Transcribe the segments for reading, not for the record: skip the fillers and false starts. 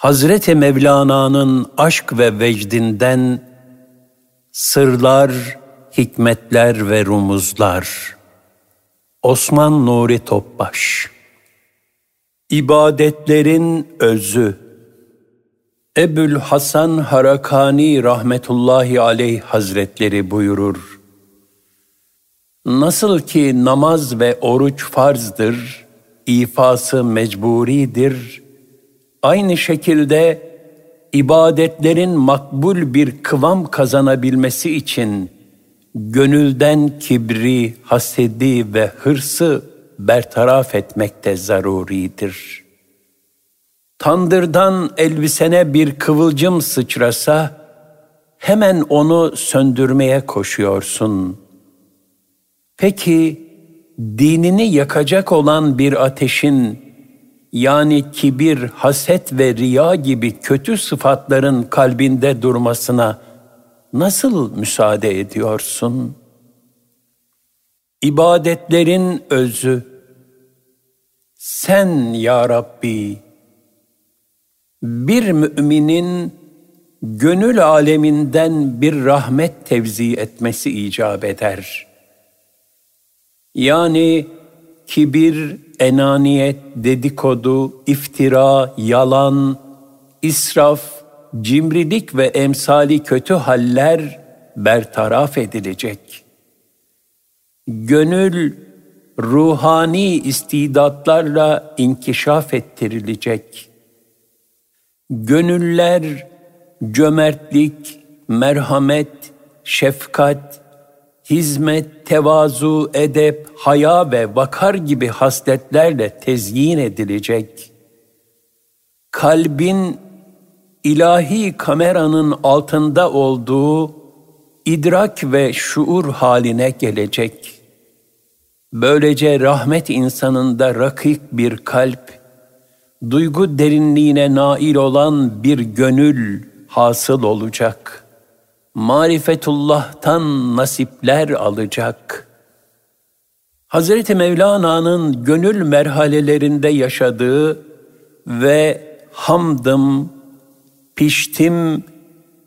Hazreti Mevlana'nın aşk ve vecdinden sırlar, hikmetler ve rumuzlar. Osman Nuri Topbaş. İbadetlerin özü. Ebu'l Hasan Harakani rahmetullahi aleyh hazretleri buyurur: "Nasıl ki namaz ve oruç farzdır, ifası mecburidir, aynı şekilde ibadetlerin makbul bir kıvam kazanabilmesi için gönülden kibri, hasedi ve hırsı bertaraf etmek de zaruridir. Tandırdan elbisene bir kıvılcım sıçrasa, hemen onu söndürmeye koşuyorsun. Peki, dinini yakacak olan bir ateşin, yani kibir, haset ve riya gibi kötü sıfatların kalbinde durmasına nasıl müsaade ediyorsun?" İbadetlerin özü. Sen ya Rabbi, bir müminin gönül aleminden bir rahmet tevzi etmesi icap eder. Yani kibir, enaniyet, dedikodu, iftira, yalan, israf, cimrilik ve emsali kötü haller bertaraf edilecek. Gönül, ruhani istidatlarla inkişaf ettirilecek. Gönüller, cömertlik, merhamet, şefkat, hizmet, tevazu, edep, haya ve vakar gibi hasletlerle tezyin edilecek. Kalbin, ilahi kameranın altında olduğu idrak ve şuur haline gelecek. Böylece rahmet insanında rakik bir kalp, duygu derinliğine nail olan bir gönül hasıl olacak. Marifetullah'tan nasipler alacak. Hazreti Mevlana'nın gönül merhalelerinde yaşadığı ve hamdım, piştim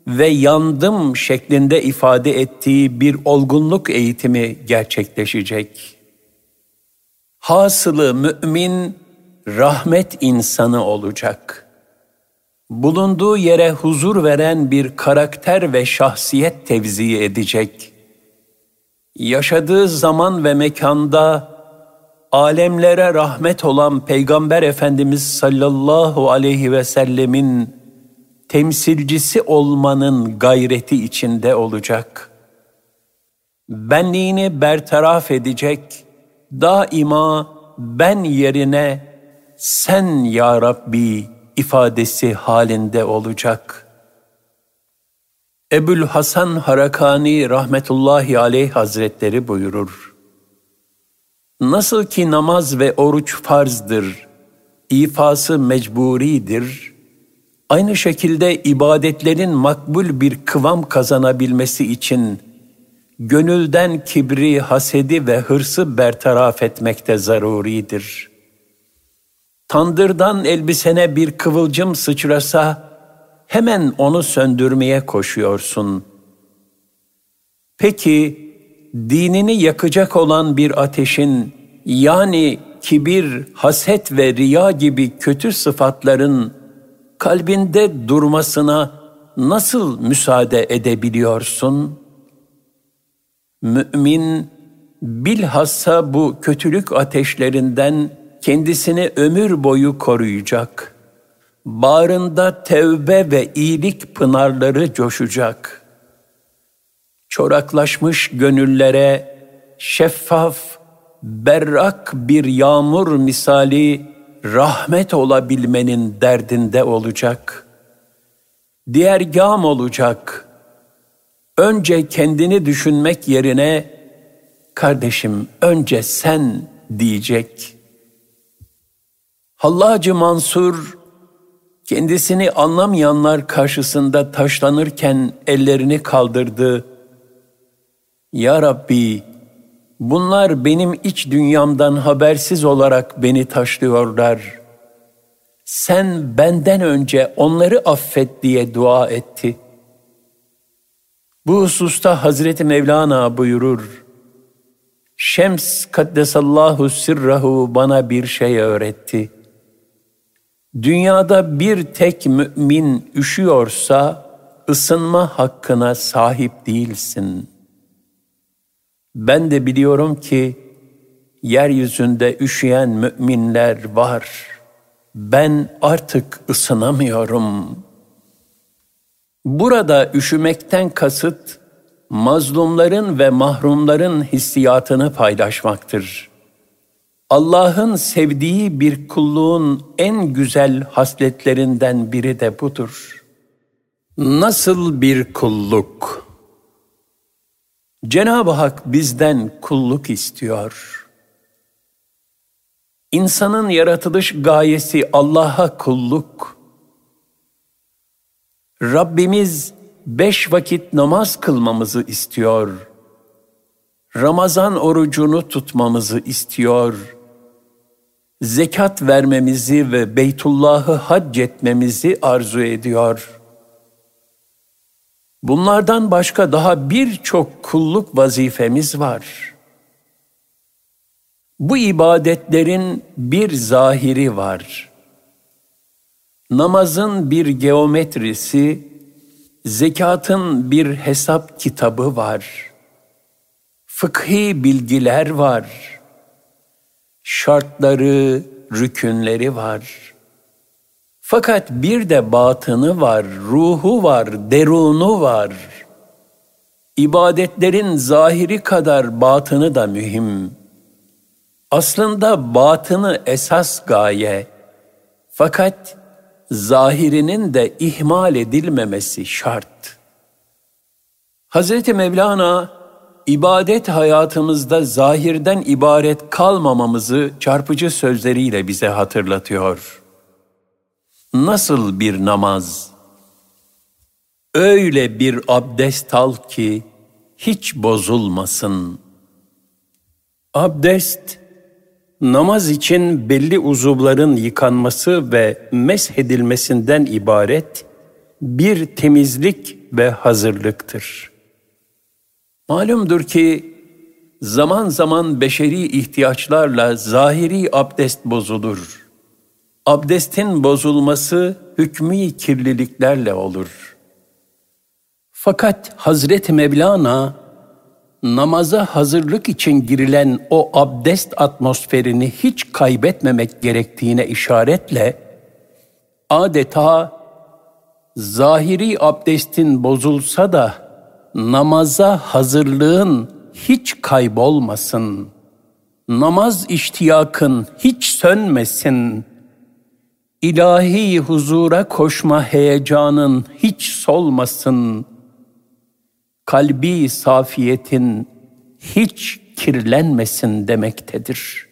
ve yandım şeklinde ifade ettiği bir olgunluk eğitimi gerçekleşecek. Hasılı mümin, rahmet insanı olacak. Bulunduğu yere huzur veren bir karakter ve şahsiyet tevzi edecek. Yaşadığı zaman ve mekanda alemlere rahmet olan Peygamber Efendimiz sallallahu aleyhi ve sellemin temsilcisi olmanın gayreti içinde olacak. Benliğini bertaraf edecek, daima ben yerine sen ya Rabbi ifadesi halinde olacak. Ebu'l Hasan Harakani rahmetullahi aleyh hazretleri buyurur: "Nasıl ki namaz ve oruç farzdır, ifası mecburidir, aynı şekilde ibadetlerin makbul bir kıvam kazanabilmesi için gönülden kibri, hasedi ve hırsı bertaraf etmek de zaruridir. Tandırdan elbisene bir kıvılcım sıçrasa hemen onu söndürmeye koşuyorsun. Peki, dinini yakacak olan bir ateşin, yani kibir, haset ve riya gibi kötü sıfatların kalbinde durmasına nasıl müsaade edebiliyorsun?" Mümin, bilhassa bu kötülük ateşlerinden kendisini ömür boyu koruyacak. Bağrında tevbe ve iyilik pınarları coşacak. Çoraklaşmış gönüllere şeffaf, berrak bir yağmur misali rahmet olabilmenin derdinde olacak. Diğergâm olacak. Önce kendini düşünmek yerine "Kardeşim, önce sen" diyecek. Hallacı Mansur, kendisini anlamayanlar karşısında taşlanırken ellerini kaldırdı. "Ya Rabbi, bunlar benim iç dünyamdan habersiz olarak beni taşlıyorlar. sen benden önce onları affet diye dua etti. Bu hususta Hazreti Mevlana buyurur, Şems kaddesallahu sirrahu bana bir şey öğretti. Dünyada bir tek mümin üşüyorsa ısınma hakkına sahip değilsin. Ben de biliyorum ki yeryüzünde üşüyen müminler var. Ben artık ısınamıyorum. Burada üşümekten kasıt, mazlumların ve mahrumların hissiyatını paylaşmaktır. Allah'ın sevdiği bir kulluğun en güzel hasletlerinden biri de budur. Nasıl bir kulluk? Cenab-ı Hak bizden kulluk istiyor. İnsanın yaratılış gayesi Allah'a kulluk. Rabbimiz 5 vakit namaz kılmamızı istiyor. Ramazan orucunu tutmamızı istiyor. Zekat vermemizi ve Beytullah'ı hac etmemizi arzu ediyor. Bunlardan başka daha birçok kulluk vazifemiz var. Bu ibadetlerin bir zahiri var. Namazın bir geometrisi, zekatın bir hesap kitabı var. Fıkhi bilgiler var. Şartları, rükünleri var. Fakat bir de batını var, ruhu var, derunu var. İbadetlerin zahiri kadar batını da mühim. Aslında batını esas gaye, fakat zahirinin de ihmal edilmemesi şart. Hz. Mevlana, ibadet hayatımızda zahirden ibaret kalmamamızı çarpıcı sözleriyle bize hatırlatıyor. Nasıl bir namaz? Öyle bir abdest al ki hiç bozulmasın. Abdest, namaz için belli uzuvların yıkanması ve meshedilmesinden ibaret bir temizlik ve hazırlıktır. Malumdur ki zaman zaman beşeri ihtiyaçlarla zahiri abdest bozulur. Abdestin bozulması hükmî kirliliklerle olur. Fakat Hazreti Mevlana, namaza hazırlık için girilen o abdest atmosferini hiç kaybetmemek gerektiğine işaretle, adeta zahiri abdestin bozulsa da namaza hazırlığın hiç kaybolmasın, namaz iştiyakın hiç sönmesin, ilahi huzura koşma heyecanın hiç solmasın, kalbi safiyetin hiç kirlenmesin demektedir.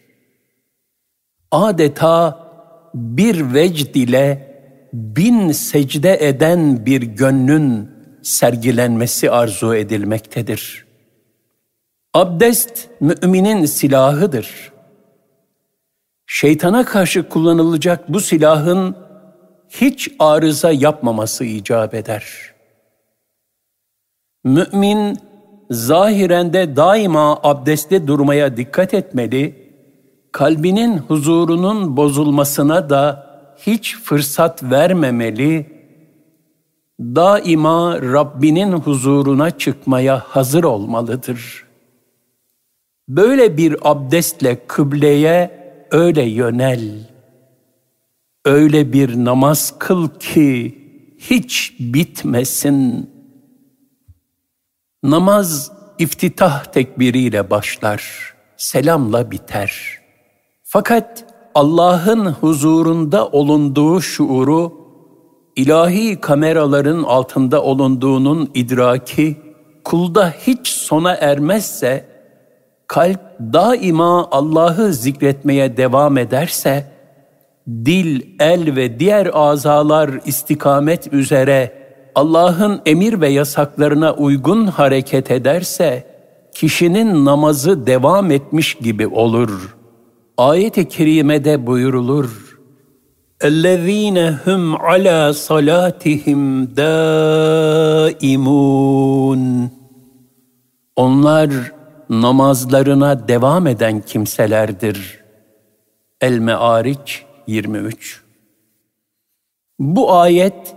Adeta bir vecd ile 1000 secde eden bir gönlün sergilenmesi arzu edilmektedir. Abdest müminin silahıdır. Şeytana karşı kullanılacak bu silahın hiç arıza yapmaması icap eder. Mümin, zahiren de daima abdestte durmaya dikkat etmeli, kalbinin huzurunun bozulmasına da hiç fırsat vermemeli, daima Rabbinin huzuruna çıkmaya hazır olmalıdır. Böyle bir abdestle kıbleye öyle yönel, öyle bir namaz kıl ki hiç bitmesin. Namaz iftitah tekbiriyle başlar, selamla biter. Fakat Allah'ın huzurunda olunduğu şuuru, ilahi kameraların altında olunduğunun idraki, kulda hiç sona ermezse, kalp daima Allah'ı zikretmeye devam ederse, dil, el ve diğer azalar istikamet üzere, Allah'ın emir ve yasaklarına uygun hareket ederse, kişinin namazı devam etmiş gibi olur. Ayet-i kerimede buyurulur, اَلَّذ۪ينَ هُمْ عَلَى صَلَاتِهِمْ دَائِمُونَ Onlar namazlarına devam eden kimselerdir. El-Me'ariç 23. Bu ayet,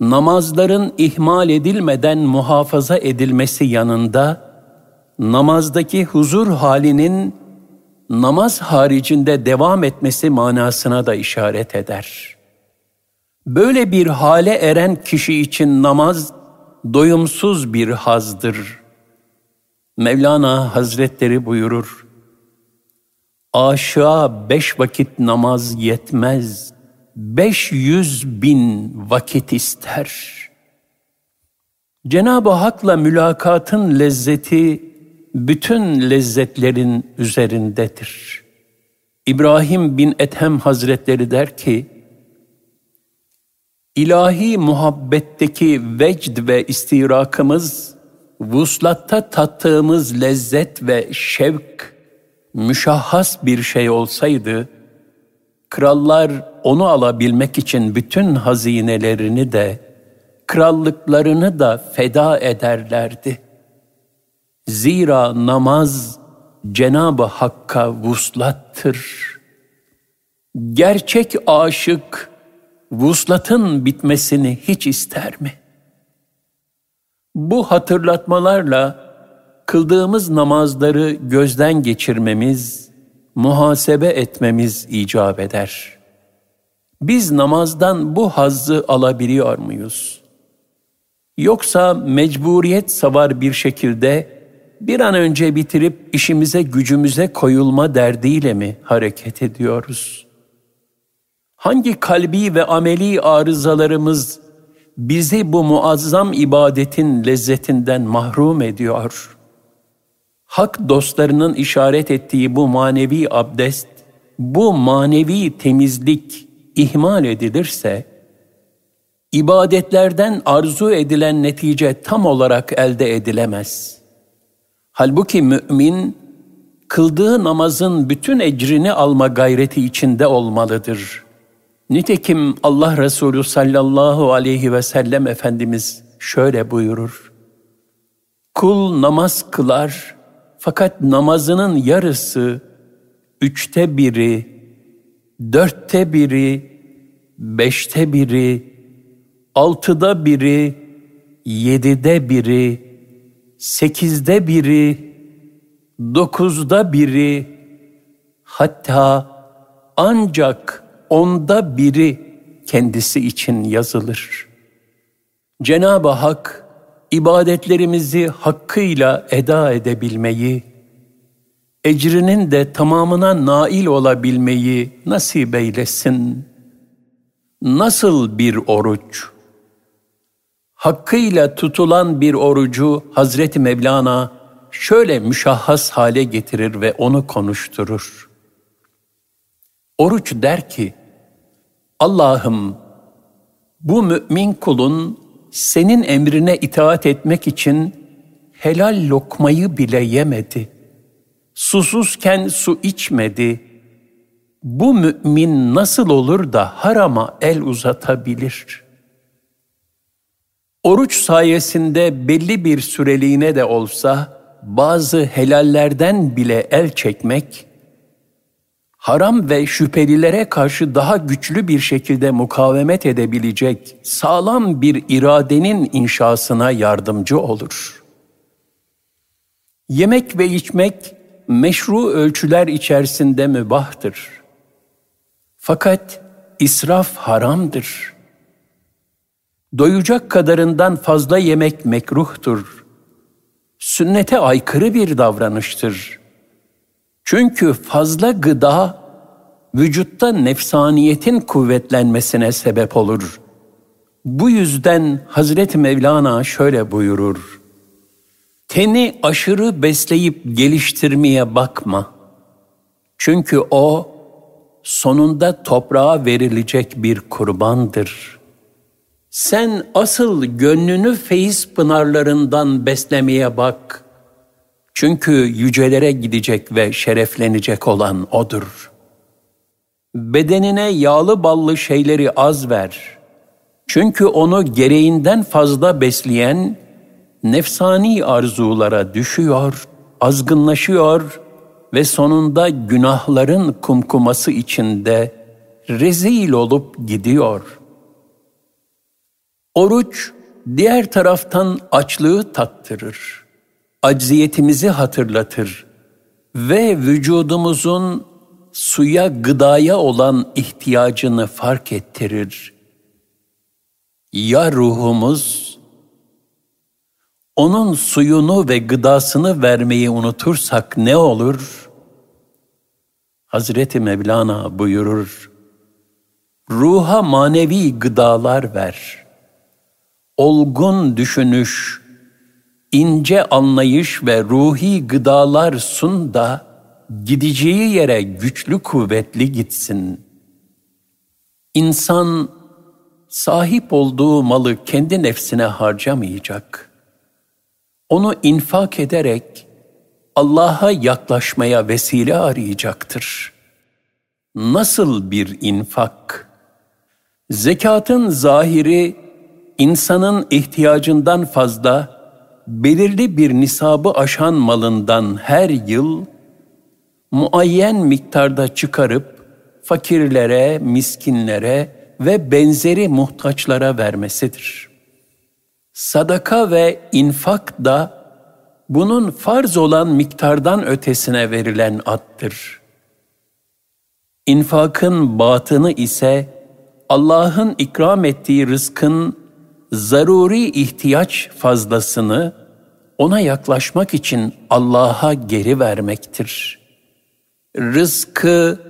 namazların ihmal edilmeden muhafaza edilmesi yanında, namazdaki huzur halinin namaz haricinde devam etmesi manasına da işaret eder. Böyle bir hale eren kişi için namaz doyumsuz bir hazdır. Mevlana Hazretleri buyurur, aşığa 5 vakit namaz yetmez, 500.000 vakit ister. Cenab-ı Hak'la mülakatın lezzeti bütün lezzetlerin üzerindedir. İbrahim bin Ethem Hazretleri der ki, ilahi muhabbetteki vecd ve istirakımız, vuslatta tattığımız lezzet ve şevk müşahhas bir şey olsaydı, krallar onu alabilmek için bütün hazinelerini de, krallıklarını da feda ederlerdi. Zira namaz Cenab-ı Hakk'a vuslattır. Gerçek aşık vuslatın bitmesini hiç ister mi? Bu hatırlatmalarla kıldığımız namazları gözden geçirmemiz, muhasebe etmemiz icap eder. Biz namazdan bu hazzı alabiliyor muyuz? Yoksa mecburiyet savar bir şekilde bir an önce bitirip işimize gücümüze koyulma derdiyle mi hareket ediyoruz? Hangi kalbi ve ameli arızalarımız bizi bu muazzam ibadetin lezzetinden mahrum ediyor? Hak dostlarının işaret ettiği bu manevi abdest, bu manevi temizlik ihmal edilirse, ibadetlerden arzu edilen netice tam olarak elde edilemez. Halbuki mümin, kıldığı namazın bütün ecrini alma gayreti içinde olmalıdır. Nitekim Allah Resulü sallallahu aleyhi ve sellem Efendimiz şöyle buyurur. Kul namaz kılar fakat namazının yarısı, 1/3, 4/1, 5/1, 6/1, 7/1, 8/1, 9/1, hatta ancak 10/1 kendisi için yazılır. Cenab-ı Hak, ibadetlerimizi hakkıyla eda edebilmeyi, ecrinin de tamamına nail olabilmeyi nasip eylesin. Nasıl bir oruç? Hakkıyla tutulan bir orucu Hazreti Mevlana şöyle müşahhas hale getirir ve onu konuşturur. Oruç der ki, Allah'ım bu mümin kulun senin emrine itaat etmek için helal lokmayı bile yemedi. Susuzken su içmedi. Bu mümin nasıl olur da harama el uzatabilir? Oruç sayesinde belli bir süreliğine de olsa bazı helallerden bile el çekmek, haram ve şüphelilere karşı daha güçlü bir şekilde mukavemet edebilecek sağlam bir iradenin inşasına yardımcı olur. Yemek ve içmek meşru ölçüler içerisinde mübahtır. Fakat israf haramdır. Doyacak kadarından fazla yemek mekruhtur. Sünnete aykırı bir davranıştır. Çünkü fazla gıda, vücutta nefsaniyetin kuvvetlenmesine sebep olur. Bu yüzden Hazreti Mevlana şöyle buyurur. Teni aşırı besleyip geliştirmeye bakma. Çünkü o, sonunda toprağa verilecek bir kurbandır. Sen asıl gönlünü feyiz pınarlarından beslemeye bak. Çünkü yücelere gidecek ve şereflenecek olan odur. bedenine yağlı ballı şeyleri az ver. Çünkü onu gereğinden fazla besleyen nefsani arzulara düşüyor, azgınlaşıyor ve sonunda günahların kumkuması içinde rezil olup gidiyor. Oruç, diğer taraftan açlığı tattırır, acziyetimizi hatırlatır ve vücudumuzun suya, gıdaya olan ihtiyacını fark ettirir. Ya ruhumuz? Onun suyunu ve gıdasını vermeyi unutursak ne olur? Hazreti Mevlana buyurur, ruha manevi gıdalar ver. Olgun düşünüş, ince anlayış ve ruhi gıdalar sun da gideceği yere güçlü kuvvetli gitsin. İnsan sahip olduğu malı kendi nefsine harcamayacak. Onu infak ederek Allah'a yaklaşmaya vesile arayacaktır. Nasıl bir infak? Zekatın zahiri, insanın ihtiyacından fazla, belirli bir nisabı aşan malından her yıl muayyen miktarda çıkarıp fakirlere, miskinlere ve benzeri muhtaçlara vermesidir. Sadaka ve infak da bunun farz olan miktardan ötesine verilen addır. İnfakın batını ise Allah'ın ikram ettiği rızkın zaruri ihtiyaç fazlasını ona yaklaşmak için Allah'a geri vermektir. Rızkı,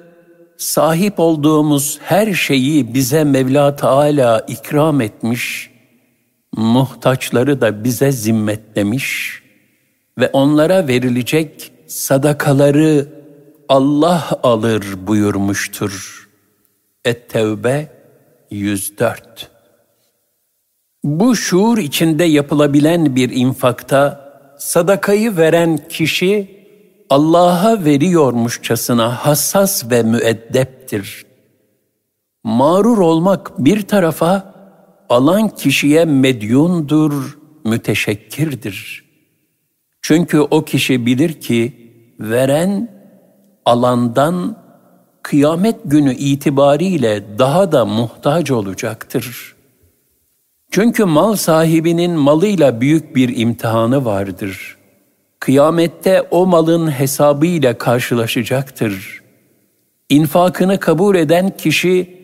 sahip olduğumuz her şeyi bize Mevla Teala ikram etmiş, muhtaçları da bize zimmetlemiş ve onlara verilecek sadakaları Allah alır buyurmuştur. Et-Tevbe 104. Bu şuur içinde yapılabilen bir infakta sadakayı veren kişi, Allah'a veriyormuşçasına hassas ve müeddeptir. Mağrur olmak bir tarafa, alan kişiye medyundur, müteşekkirdir. Çünkü o kişi bilir ki, veren alandan kıyamet günü itibariyle daha da muhtaç olacaktır. Çünkü mal sahibinin malıyla büyük bir imtihanı vardır. Kıyamette o malın hesabıyla karşılaşacaktır. İnfakını kabul eden kişi,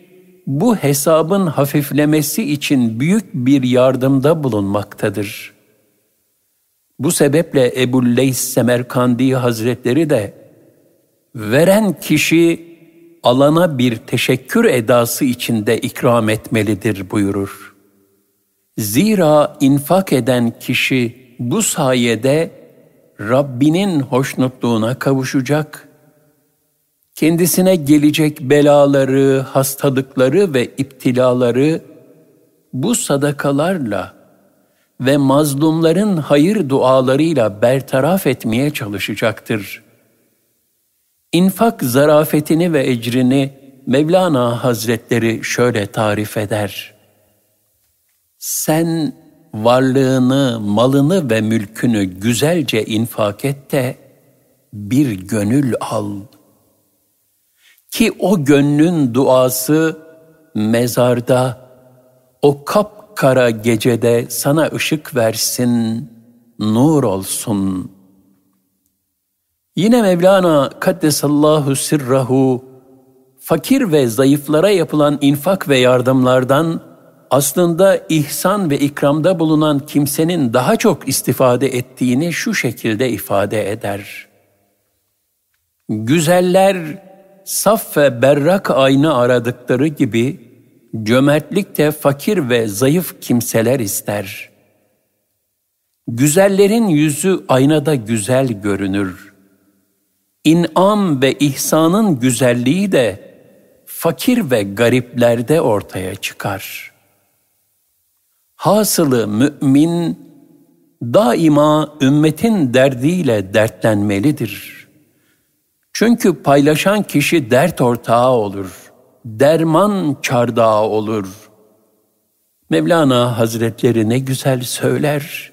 bu hesabın hafiflemesi için büyük bir yardımda bulunmaktadır. Bu sebeple Ebu Leys Semerkandî Hazretleri de, veren kişi alana bir teşekkür edası içinde ikram etmelidir buyurur. Zira infak eden kişi bu sayede, Rabbinin hoşnutluğuna kavuşacak, kendisine gelecek belaları, hastalıkları ve iptilaları bu sadakalarla ve mazlumların hayır dualarıyla bertaraf etmeye çalışacaktır. İnfak zarafetini ve ecrini Mevlana Hazretleri şöyle tarif eder. Sen varlığını, malını ve mülkünü güzelce infak et de bir gönül al. Ki o gönlün duası mezarda, o kapkara gecede sana ışık versin, nur olsun. Yine Mevlana Kaddesallahu sirrahu, fakir ve zayıflara yapılan infak ve yardımlardan, aslında ihsan ve ikramda bulunan kimsenin daha çok istifade ettiğini şu şekilde ifade eder. Güzeller saf ve berrak ayna aradıkları gibi cömertlik de fakir ve zayıf kimseler ister. Güzellerin yüzü aynada güzel görünür. İn'am ve ihsanın güzelliği de fakir ve gariplerde ortaya çıkar. Hasılı mümin, daima ümmetin derdiyle dertlenmelidir. Çünkü paylaşan kişi dert ortağı olur. derman çardağı olur. Mevlana Hazretleri ne güzel söyler.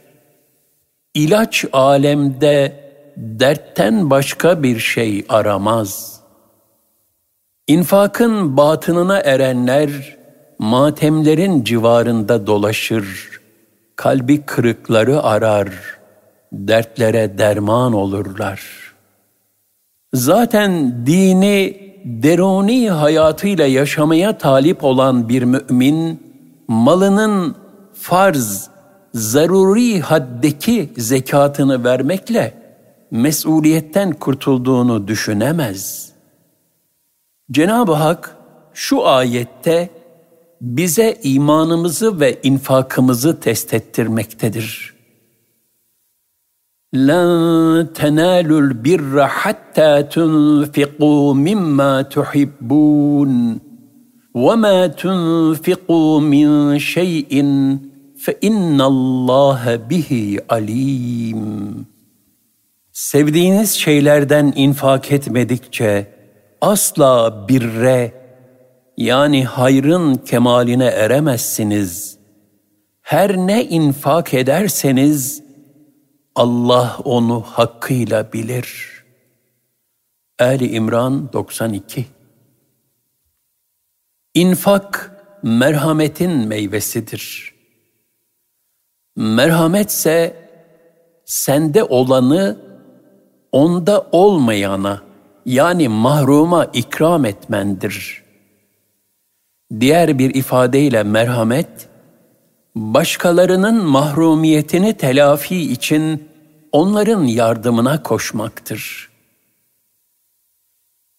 İlaç alemde dertten başka bir şey aramaz. İnfakın batınına erenler matemlerin civarında dolaşır. Kalbi kırıkları arar, dertlere derman olurlar. Zaten dini deruni hayatıyla yaşamaya talip olan bir mümin, malının farz, zaruri haddeki zekatını vermekle mesuliyetten kurtulduğunu düşünemez. Cenab-ı Hak şu ayette bize imanımızı ve infakımızı test ettirmektedir. لَنْ تَنَالُوا الْبِرَّ حَتَّى تُنْفِقُوا مِمَّا تُحِبُّونَ وَمَا تُنْفِقُوا مِنْ شَيْءٍ فَإِنَّ اللّٰهَ بِهِ عَلِيمٌ. Sevdiğiniz şeylerden infak etmedikçe asla birre, yani hayrın kemaline eremezsiniz. Her ne infak ederseniz Allah onu hakkıyla bilir. Ali İmran 92. İnfak merhametin meyvesidir. Merhametse sende olanı onda olmayana, yani mahruma ikram etmendir. Diğer bir ifadeyle merhamet, başkalarının mahrumiyetini telafi için onların yardımına koşmaktır.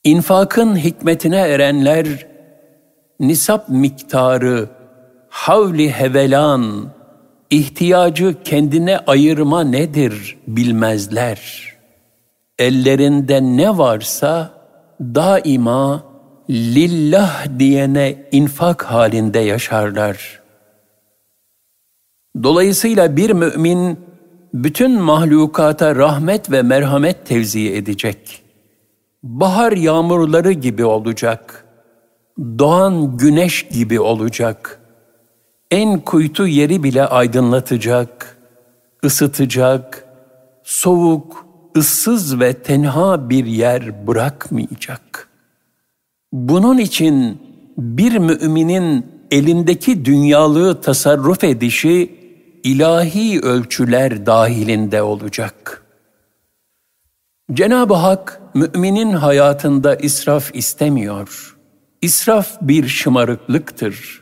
İnfakın hikmetine erenler, nisap miktarı, havli hevelan, ihtiyacı kendine ayırma nedir bilmezler. Ellerinde ne varsa daima lillah diyene infak halinde yaşarlar. Dolayısıyla bir mümin bütün mahlukata rahmet ve merhamet tevzi edecek. Bahar yağmurları gibi olacak. Doğan güneş gibi olacak. En kuytu yeri bile aydınlatacak, ısıtacak, soğuk, ıssız ve tenha bir yer bırakmayacak. Bunun için bir müminin elindeki dünyalığı tasarruf edişi ilahi ölçüler dahilinde olacak. Cenab-ı Hak müminin hayatında israf istemiyor. İsraf bir şımarıklıktır.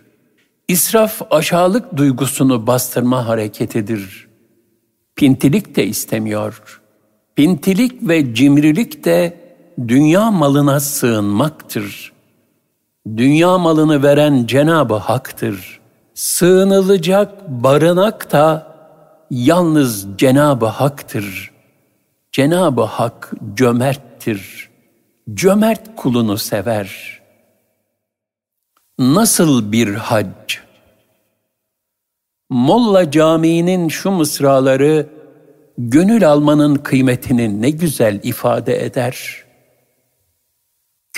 İsraf aşağılık duygusunu bastırma hareketidir. Pintilik de istemiyor. Pintilik ve cimrilik de dünya malına sığınmaktır. Dünya malını veren Cenab-ı Hak'tır. Sığınılacak barınak da yalnız Cenab-ı Hak'tır. Cenab-ı Hak cömerttir. Cömert kulunu sever. Nasıl bir hac? Molla Camii'nin şu mısraları gönül almanın kıymetini ne güzel ifade eder.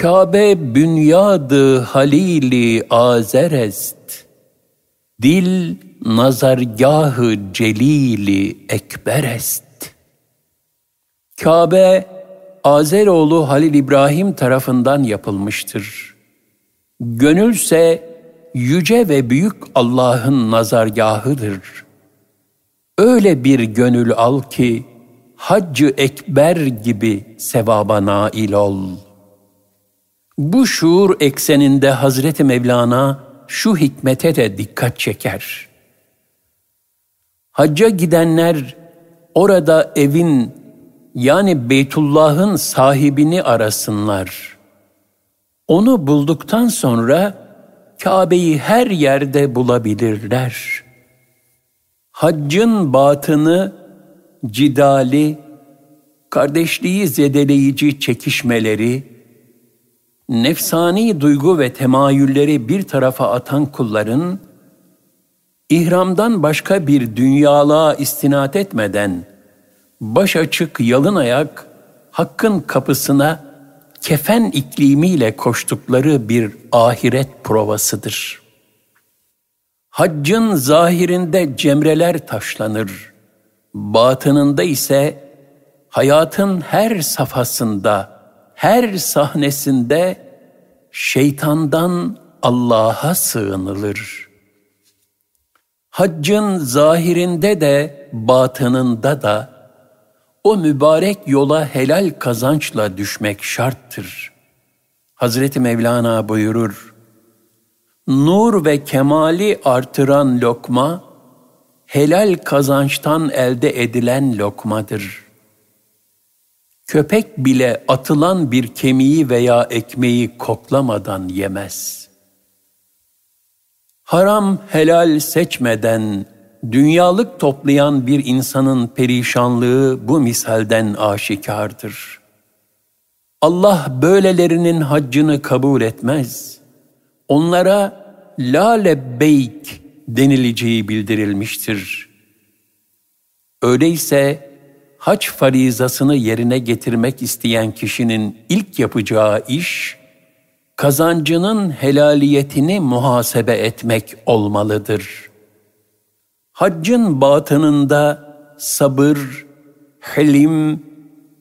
Kâbe bünyadı halili azerest, dil nazargâhı celili ekberest. Kâbe, Azeroğlu Halil İbrahim tarafından yapılmıştır. Gönülse yüce ve büyük Allah'ın nazargâhıdır. Öyle bir gönül al ki Hac-ı Ekber gibi sevaba nail ol. Bu şuur ekseninde Hazreti Mevlana şu hikmete de dikkat çeker. Hacca gidenler orada evin, yani Beytullah'ın sahibini arasınlar. Onu bulduktan sonra Kabe'yi her yerde bulabilirler. Haccın batını, cidali, kardeşliği zedeleyici çekişmeleri, nefsani duygu ve temayülleri bir tarafa atan kulların, ihramdan başka bir dünyalığa istinat etmeden, baş açık yalın ayak Hakk'ın kapısına kefen iklimiyle koştukları bir ahiret provasıdır. Haccın zahirinde cemreler taşlanır, batınında ise hayatın her safhasında, her sahnesinde şeytandan Allah'a sığınılır. Haccın zahirinde de batınında da o mübarek yola helal kazançla düşmek şarttır. Hazreti Mevlana buyurur, nur ve kemali artıran lokma, helal kazançtan elde edilen lokmadır. Köpek bile atılan bir kemiği veya ekmeği koklamadan yemez. Haram helal seçmeden, dünyalık toplayan bir insanın perişanlığı bu misalden aşikardır. Allah böylelerinin haccını kabul etmez. Onlara la lebbeyk denileceği bildirilmiştir. Öyleyse hac farizasını yerine getirmek isteyen kişinin ilk yapacağı iş, kazancının helaliyetini muhasebe etmek olmalıdır. Haccın batınında sabır, hilim,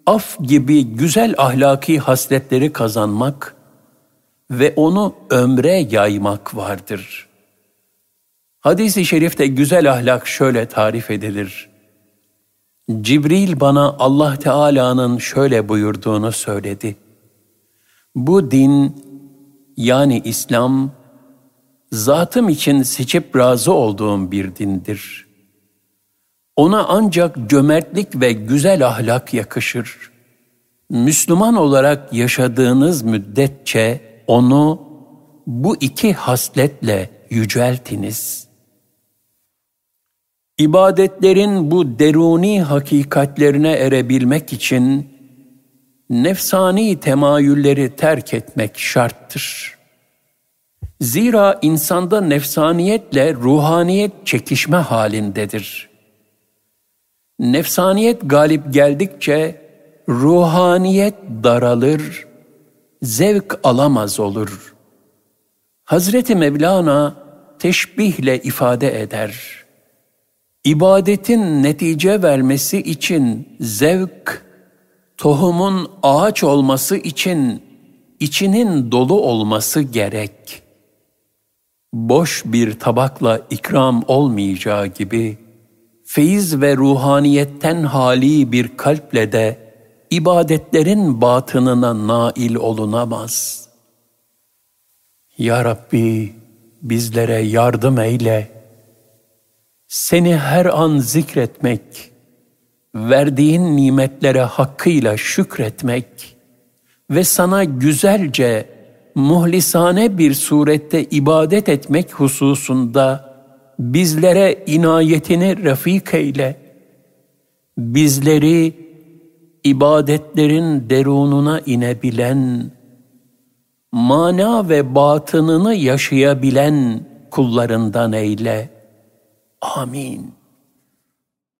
af gibi güzel ahlaki hasletleri kazanmak ve onu ömre yaymak vardır. Hadis-i şerifte güzel ahlak şöyle tarif edilir. Cibril bana Allah Teala'nın şöyle buyurduğunu söyledi. Bu din, yani İslam, zatım için seçip razı olduğum bir dindir. Ona ancak cömertlik ve güzel ahlak yakışır. Müslüman olarak yaşadığınız müddetçe onu bu iki hasletle yüceltiniz. İbadetlerin bu deruni hakikatlerine erebilmek için nefsani temayülleri terk etmek şarttır. Zira insanda nefsaniyetle ruhaniyet çekişme halindedir. Nefsaniyet galip geldikçe ruhaniyet daralır, zevk alamaz olur. Hazreti Mevlana teşbihle ifade eder. İbadetin netice vermesi için zevk, tohumun ağaç olması için içinin dolu olması gerek. Boş bir tabakla ikram olmayacağı gibi, feyiz ve ruhaniyetten hali bir kalple de ibadetlerin batınına nail olunamaz. Ya Rabbi, bizlere yardım eyle. Seni her an zikretmek, verdiğin nimetlere hakkıyla şükretmek ve sana güzelce, muhlisane bir surette ibadet etmek hususunda bizlere inayetini refik eyle. Bizleri ibadetlerin derununa inebilen, mana ve batınını yaşayabilen kullarından eyle. Amin.